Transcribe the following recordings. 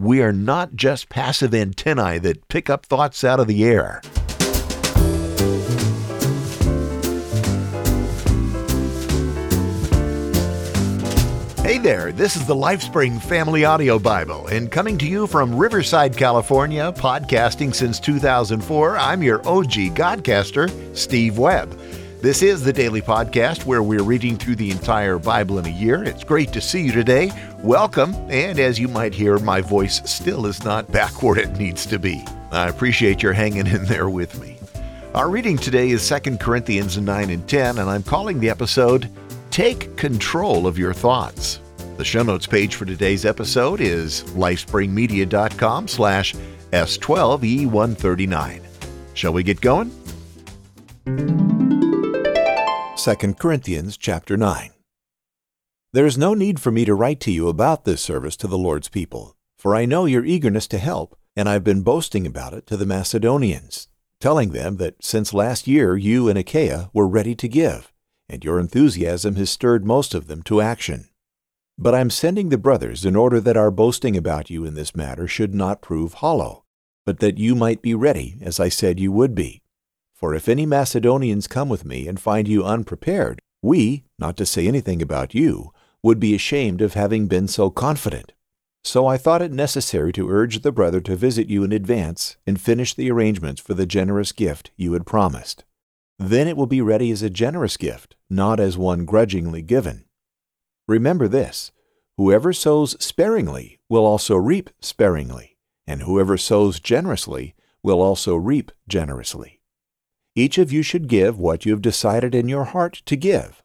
We are not just passive antennae that pick up thoughts out of the air. Hey there, this is the LifeSpring Family Audio Bible, and coming to you from Riverside, California, podcasting since 2004, I'm your OG Godcaster, Steve Webb. This is the daily podcast where we're reading through the entire Bible in a year. It's great to see you today. Welcome, and as you might hear, my voice still is not back where it needs to be. I appreciate your hanging in there with me. Our reading today is 2 Corinthians 9 and 10, and I'm calling the episode, Take Control of Your Thoughts. The show notes page for today's episode is lifespringmedia.com/S12E139. Shall we get going? 2 Corinthians chapter 9. There is no need for me to write to you about this service to the Lord's people, for I know your eagerness to help, and I've been boasting about it to the Macedonians, telling them that since last year you and Achaia were ready to give, and your enthusiasm has stirred most of them to action. But I'm sending the brothers in order that our boasting about you in this matter should not prove hollow, but that you might be ready, as I said you would be. For if any Macedonians come with me and find you unprepared, we, not to say anything about you, would be ashamed of having been so confident. So I thought it necessary to urge the brother to visit you in advance and finish the arrangements for the generous gift you had promised. Then it will be ready as a generous gift, not as one grudgingly given. Remember this, whoever sows sparingly will also reap sparingly, and whoever sows generously will also reap generously. Each of you should give what you have decided in your heart to give,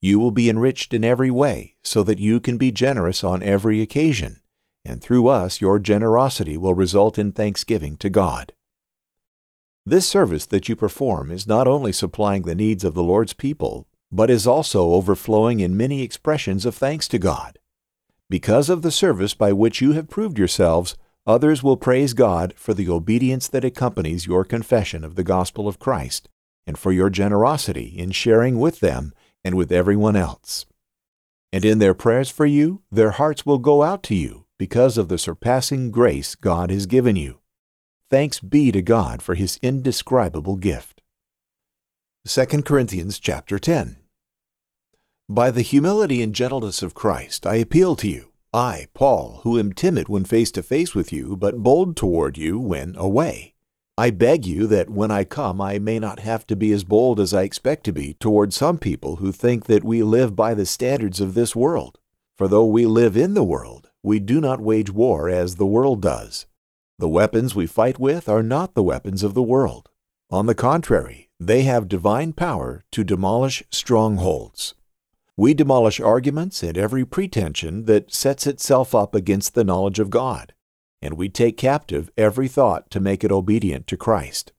You will be enriched in every way so that you can be generous on every occasion, and through us your generosity will result in thanksgiving to God. This service that you perform is not only supplying the needs of the Lord's people, but is also overflowing in many expressions of thanks to God. Because of the service by which you have proved yourselves, others will praise God for the obedience that accompanies your confession of the gospel of Christ, and for your generosity in sharing with them and with everyone else. And in their prayers for you, their hearts will go out to you because of the surpassing grace God has given you. Thanks be to God for his indescribable gift. 2 Corinthians chapter 10. By the humility and gentleness of Christ, I appeal to you, I, Paul, who am timid when face to face with you, but bold toward you when away. I beg you that when I come, I may not have to be as bold as I expect to be toward some people who think that we live by the standards of this world. For though we live in the world, we do not wage war as the world does. The weapons we fight with are not the weapons of the world. On the contrary, they have divine power to demolish strongholds. We demolish arguments and every pretension that sets itself up against the knowledge of God, and we take captive every thought to make it obedient to Christ.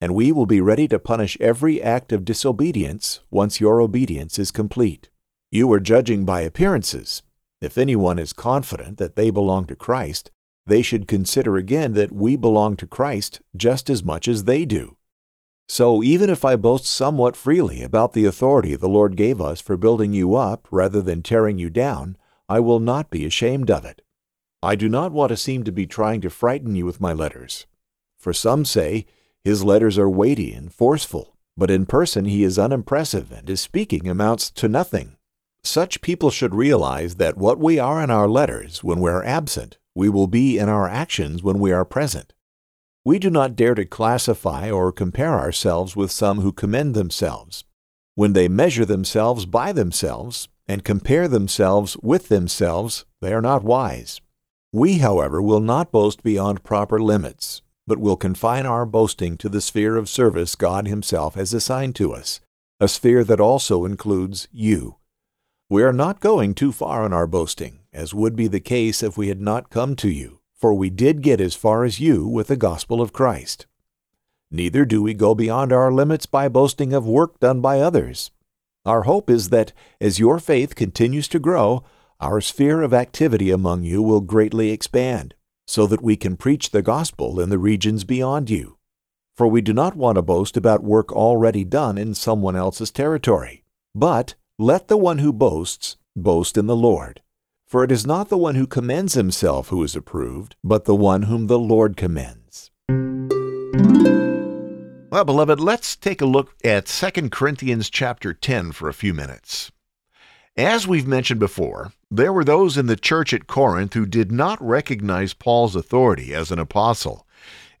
And we will be ready to punish every act of disobedience once your obedience is complete. You are judging by appearances. If anyone is confident that they belong to Christ, they should consider again that we belong to Christ just as much as they do. So even if I boast somewhat freely about the authority the Lord gave us for building you up rather than tearing you down, I will not be ashamed of it. I do not want to seem to be trying to frighten you with my letters. For some say, his letters are weighty and forceful, but in person he is unimpressive and his speaking amounts to nothing. Such people should realize that what we are in our letters when we are absent, we will be in our actions when we are present. We do not dare to classify or compare ourselves with some who commend themselves. When they measure themselves by themselves and compare themselves with themselves, they are not wise. We, however, will not boast beyond proper limits, but will confine our boasting to the sphere of service God Himself has assigned to us, a sphere that also includes you. We are not going too far in our boasting, as would be the case if we had not come to you, for we did get as far as you with the gospel of Christ. Neither do we go beyond our limits by boasting of work done by others. Our hope is that, as your faith continues to grow, our sphere of activity among you will greatly expand, so that we can preach the gospel in the regions beyond you. For we do not want to boast about work already done in someone else's territory. But let the one who boasts boast in the Lord. For it is not the one who commends himself who is approved, but the one whom the Lord commends. Well, beloved, let's take a look at 2 Corinthians chapter 10 for a few minutes. As we've mentioned before, there were those in the church at Corinth who did not recognize Paul's authority as an apostle,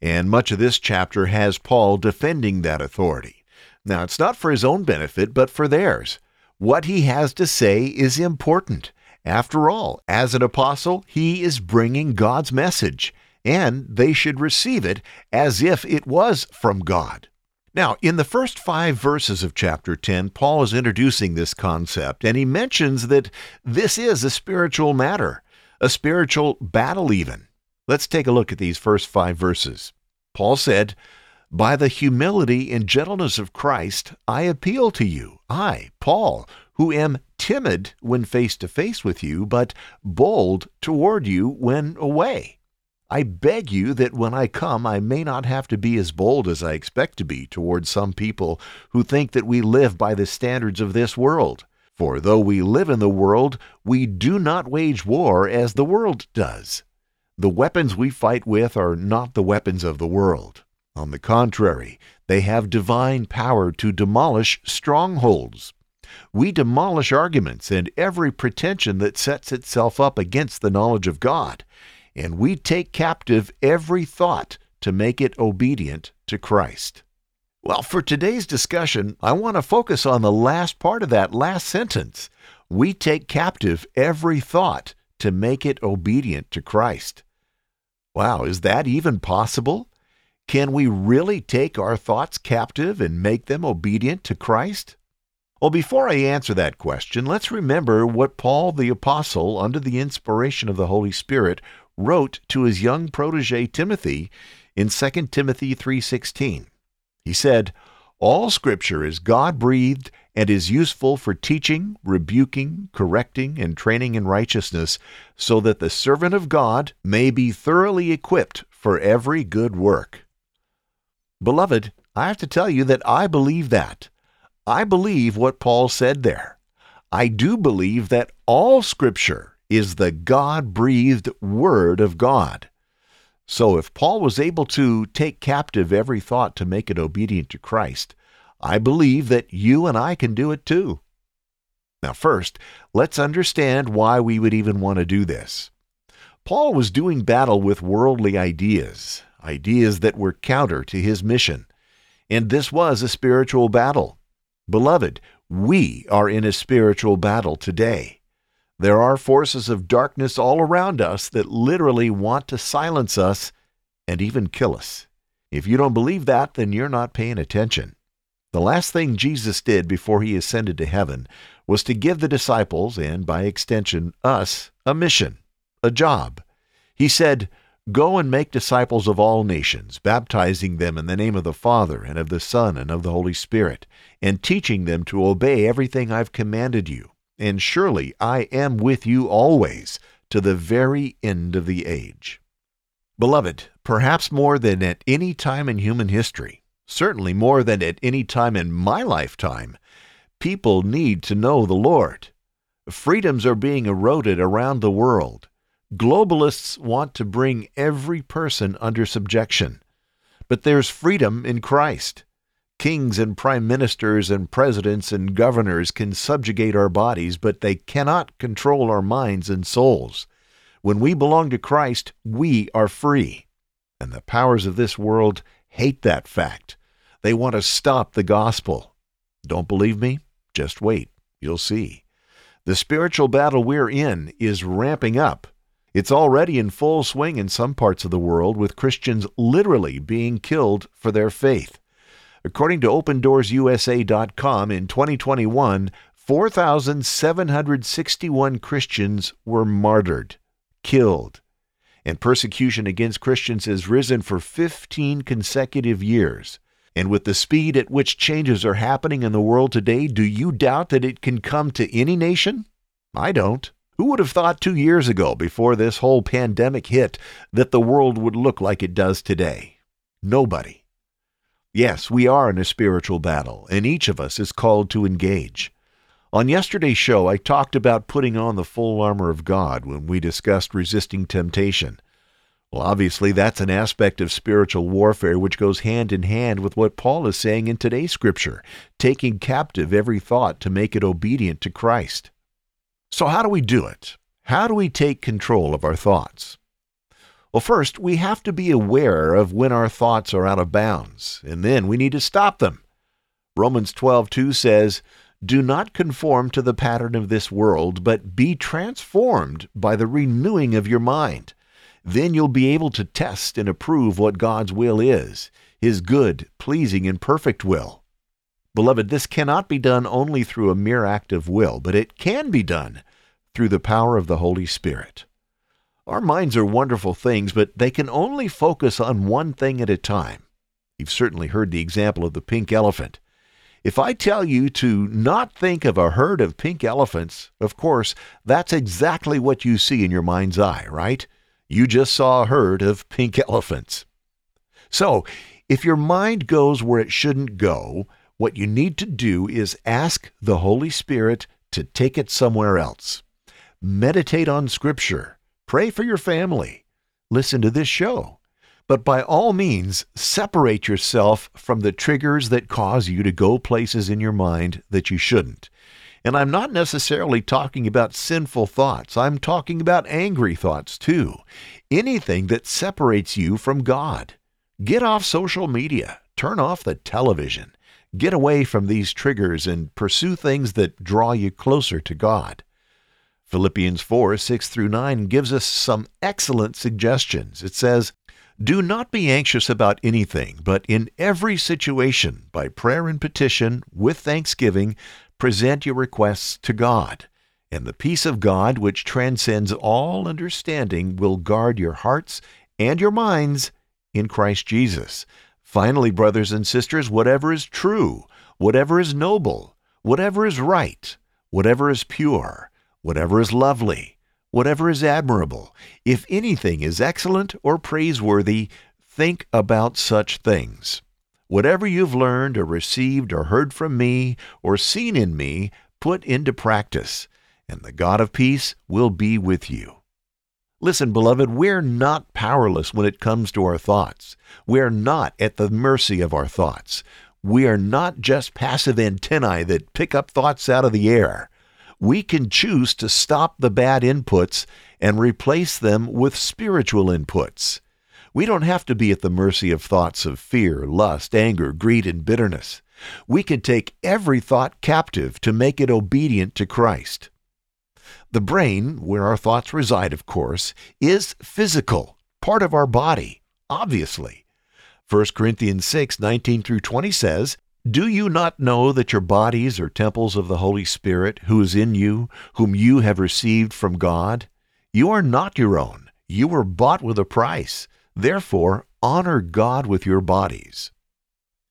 and much of this chapter has Paul defending that authority. Now, it's not for his own benefit, but for theirs. What he has to say is important. After all, as an apostle, he is bringing God's message, and they should receive it as if it was from God. Now, in the first 5 verses of chapter 10, Paul is introducing this concept, and he mentions that this is a spiritual matter, a spiritual battle even. Let's take a look at these first 5 verses. Paul said, "By the humility and gentleness of Christ, I appeal to you, I, Paul, who am timid when face to face with you, but bold toward you when away. I beg you that when I come, I may not have to be as bold as I expect to be toward some people who think that we live by the standards of this world. For though we live in the world, we do not wage war as the world does. The weapons we fight with are not the weapons of the world. On the contrary, they have divine power to demolish strongholds. We demolish arguments and every pretension that sets itself up against the knowledge of God, and we take captive every thought to make it obedient to Christ." Well, for today's discussion, I want to focus on the last part of that last sentence. We take captive every thought to make it obedient to Christ. Wow, is that even possible? Can we really take our thoughts captive and make them obedient to Christ? Well, before I answer that question, let's remember what Paul the Apostle, under the inspiration of the Holy Spirit, wrote to his young protege Timothy in 2 Timothy 3:16. He said, "All Scripture is God-breathed and is useful for teaching, rebuking, correcting, and training in righteousness, so that the servant of God may be thoroughly equipped for every good work." Beloved, I have to tell you that I believe that. I believe what Paul said there. I do believe that all Scripture is the God-breathed Word of God. So if Paul was able to take captive every thought to make it obedient to Christ, I believe that you and I can do it too. Now first, let's understand why we would even want to do this. Paul was doing battle with worldly ideas, ideas that were counter to his mission, and this was a spiritual battle. Beloved, we are in a spiritual battle today. There are forces of darkness all around us that literally want to silence us and even kill us. If you don't believe that, then you're not paying attention. The last thing Jesus did before he ascended to heaven was to give the disciples, and by extension us, a mission, a job. He said, "Go and make disciples of all nations, baptizing them in the name of the Father and of the Son and of the Holy Spirit, and teaching them to obey everything I've commanded you. And surely I am with you always, to the very end of the age." Beloved, perhaps more than at any time in human history, certainly more than at any time in my lifetime, people need to know the Lord. Freedoms are being eroded around the world. Globalists want to bring every person under subjection. But there's freedom in Christ. Kings and prime ministers and presidents and governors can subjugate our bodies, but they cannot control our minds and souls. When we belong to Christ, we are free. And the powers of this world hate that fact. They want to stop the gospel. Don't believe me? Just wait. You'll see. The spiritual battle we're in is ramping up. It's already in full swing in some parts of the world, with Christians literally being killed for their faith. According to OpenDoorsUSA.com, in 2021, 4,761 Christians were martyred, killed. and persecution against Christians has risen for 15 consecutive years. And with the speed at which changes are happening in the world today, do you doubt that it can come to any nation? I don't. Who would have thought 2 years ago, before this whole pandemic hit, that the world would look like it does today? Nobody. Yes, we are in a spiritual battle, and each of us is called to engage. On yesterday's show, I talked about putting on the full armor of God when we discussed resisting temptation. Well, obviously, that's an aspect of spiritual warfare which goes hand in hand with what Paul is saying in today's Scripture, taking captive every thought to make it obedient to Christ. So how do we do it? How do we take control of our thoughts? Well, first, we have to be aware of when our thoughts are out of bounds, and then we need to stop them. Romans 12:2 says, "Do not conform to the pattern of this world, but be transformed by the renewing of your mind. Then you'll be able to test and approve what God's will is, His good, pleasing, and perfect will." Beloved, this cannot be done only through a mere act of will, but it can be done through the power of the Holy Spirit. Our minds are wonderful things, but they can only focus on one thing at a time. You've certainly heard the example of the pink elephant. If I tell you to not think of a herd of pink elephants, of course, that's exactly what you see in your mind's eye, right? You just saw a herd of pink elephants. So, if your mind goes where it shouldn't go, what you need to do is ask the Holy Spirit to take it somewhere else. Meditate on Scripture. Pray for your family. Listen to this show. But by all means, separate yourself from the triggers that cause you to go places in your mind that you shouldn't. And I'm not necessarily talking about sinful thoughts. I'm talking about angry thoughts too. Anything that separates you from God. Get off social media. Turn off the television. Get away from these triggers and pursue things that draw you closer to God. Philippians 4:6-9 gives us some excellent suggestions. It says, "Do not be anxious about anything, but in every situation, by prayer and petition, with thanksgiving, present your requests to God. And the peace of God, which transcends all understanding, will guard your hearts and your minds in Christ Jesus." Finally, brothers and sisters, whatever is true, whatever is noble, whatever is right, whatever is pure, whatever is lovely, whatever is admirable, if anything is excellent or praiseworthy, think about such things. Whatever you've learned or received or heard from me or seen in me, put into practice, and the God of peace will be with you. Listen, beloved, we're not powerless when it comes to our thoughts. We're not at the mercy of our thoughts. We are not just passive antennae that pick up thoughts out of the air. We can choose to stop the bad inputs and replace them with spiritual inputs. We don't have to be at the mercy of thoughts of fear, lust, anger, greed, and bitterness. We can take every thought captive to make it obedient to Christ. The brain, where our thoughts reside, of course, is physical, part of our body, obviously. 1 Corinthians 6:19-20 says, "Do you not know that your bodies are temples of the Holy Spirit, who is in you, whom you have received from God? You are not your own. You were bought with a price. Therefore, honor God with your bodies."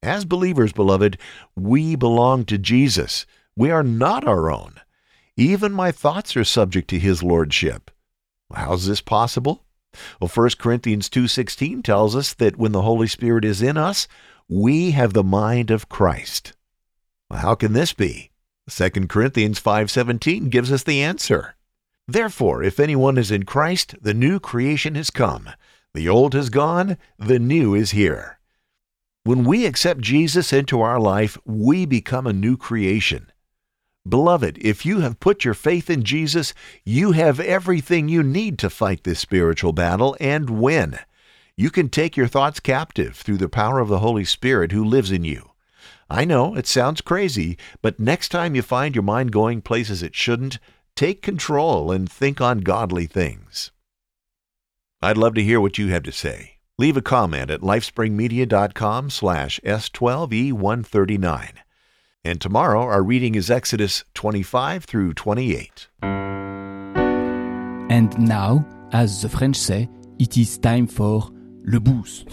As believers, beloved, we belong to Jesus. We are not our own. Even my thoughts are subject to His lordship. How's this possible? Well, 1 Corinthians 2:16 tells us that when the Holy Spirit is in us, we have the mind of Christ. Well, how can this be? 2 Corinthians 5:17 gives us the answer. "Therefore, if anyone is in Christ, the new creation has come. The old has gone, the new is here." When we accept Jesus into our life, we become a new creation. Beloved, if you have put your faith in Jesus, you have everything you need to fight this spiritual battle and win. You can take your thoughts captive through the power of the Holy Spirit who lives in you. I know it sounds crazy, but next time you find your mind going places it shouldn't, take control and think on godly things. I'd love to hear what you have to say. Leave a comment at lifespringmedia.com/S12E139. And tomorrow, our reading is Exodus 25-28. And now, as the French say, It is time for le boost.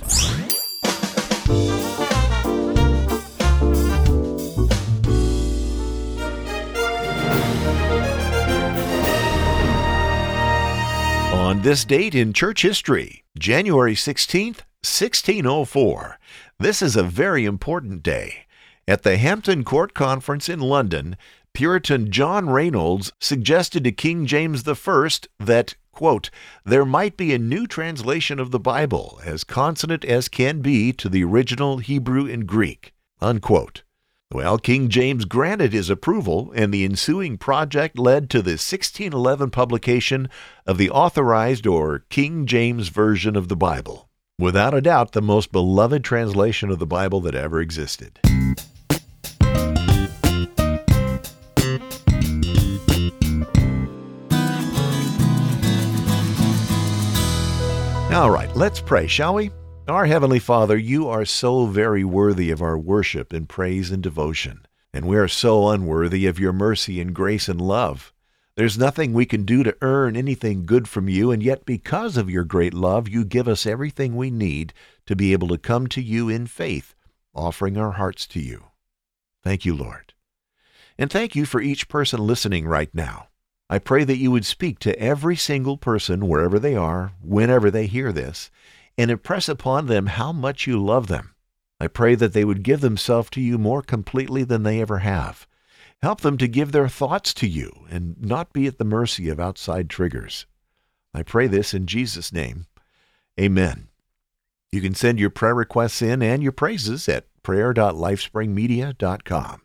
On this date in church history, January 16th, 1604, this is a very important day. At the Hampton Court Conference in London, Puritan John Reynolds suggested to King James I that, quote, there might be a new translation of the Bible as consonant as can be to the original Hebrew and Greek, unquote. Well, King James granted his approval, and the ensuing project led to the 1611 publication of the Authorized or King James Version of the Bible. Without a doubt, the most beloved translation of the Bible that ever existed. All right, let's pray, shall we? Our Heavenly Father, you are so very worthy of our worship and praise and devotion, and we are so unworthy of your mercy and grace and love. There's nothing we can do to earn anything good from you, and yet because of your great love, you give us everything we need to be able to come to you in faith, offering our hearts to you. Thank you, Lord. And thank you for each person listening right now. I pray that you would speak to every single person wherever they are, whenever they hear this, and impress upon them how much you love them. I pray that they would give themselves to you more completely than they ever have. Help them to give their thoughts to you and not be at the mercy of outside triggers. I pray this in Jesus' name. Amen. You can send your prayer requests in and your praises at prayer.lifespringmedia.com.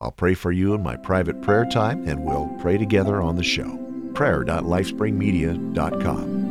I'll pray for you in my private prayer time, and we'll pray together on the show. prayer.lifespringmedia.com.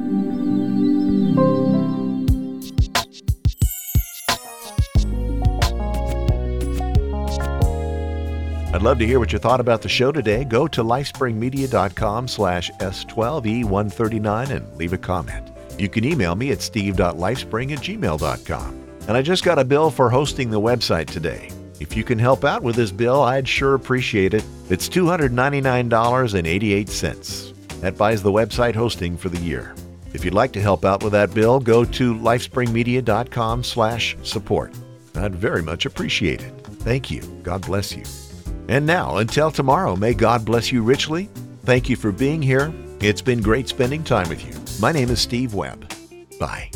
I'd love to hear what you thought about the show today. Go to lifespringmedia.com/S12E139 and leave a comment. You can email me at steve.lifespring@gmail.com. And I just got a bill for hosting the website today. If you can help out with this bill, I'd sure appreciate it. It's $299.88. That buys the website hosting for the year. If you'd like to help out with that bill, go to lifespringmedia.com/support. I'd very much appreciate it. Thank you. God bless you. And now, until tomorrow, may God bless you richly. Thank you for being here. It's been great spending time with you. My name is Steve Webb. Bye.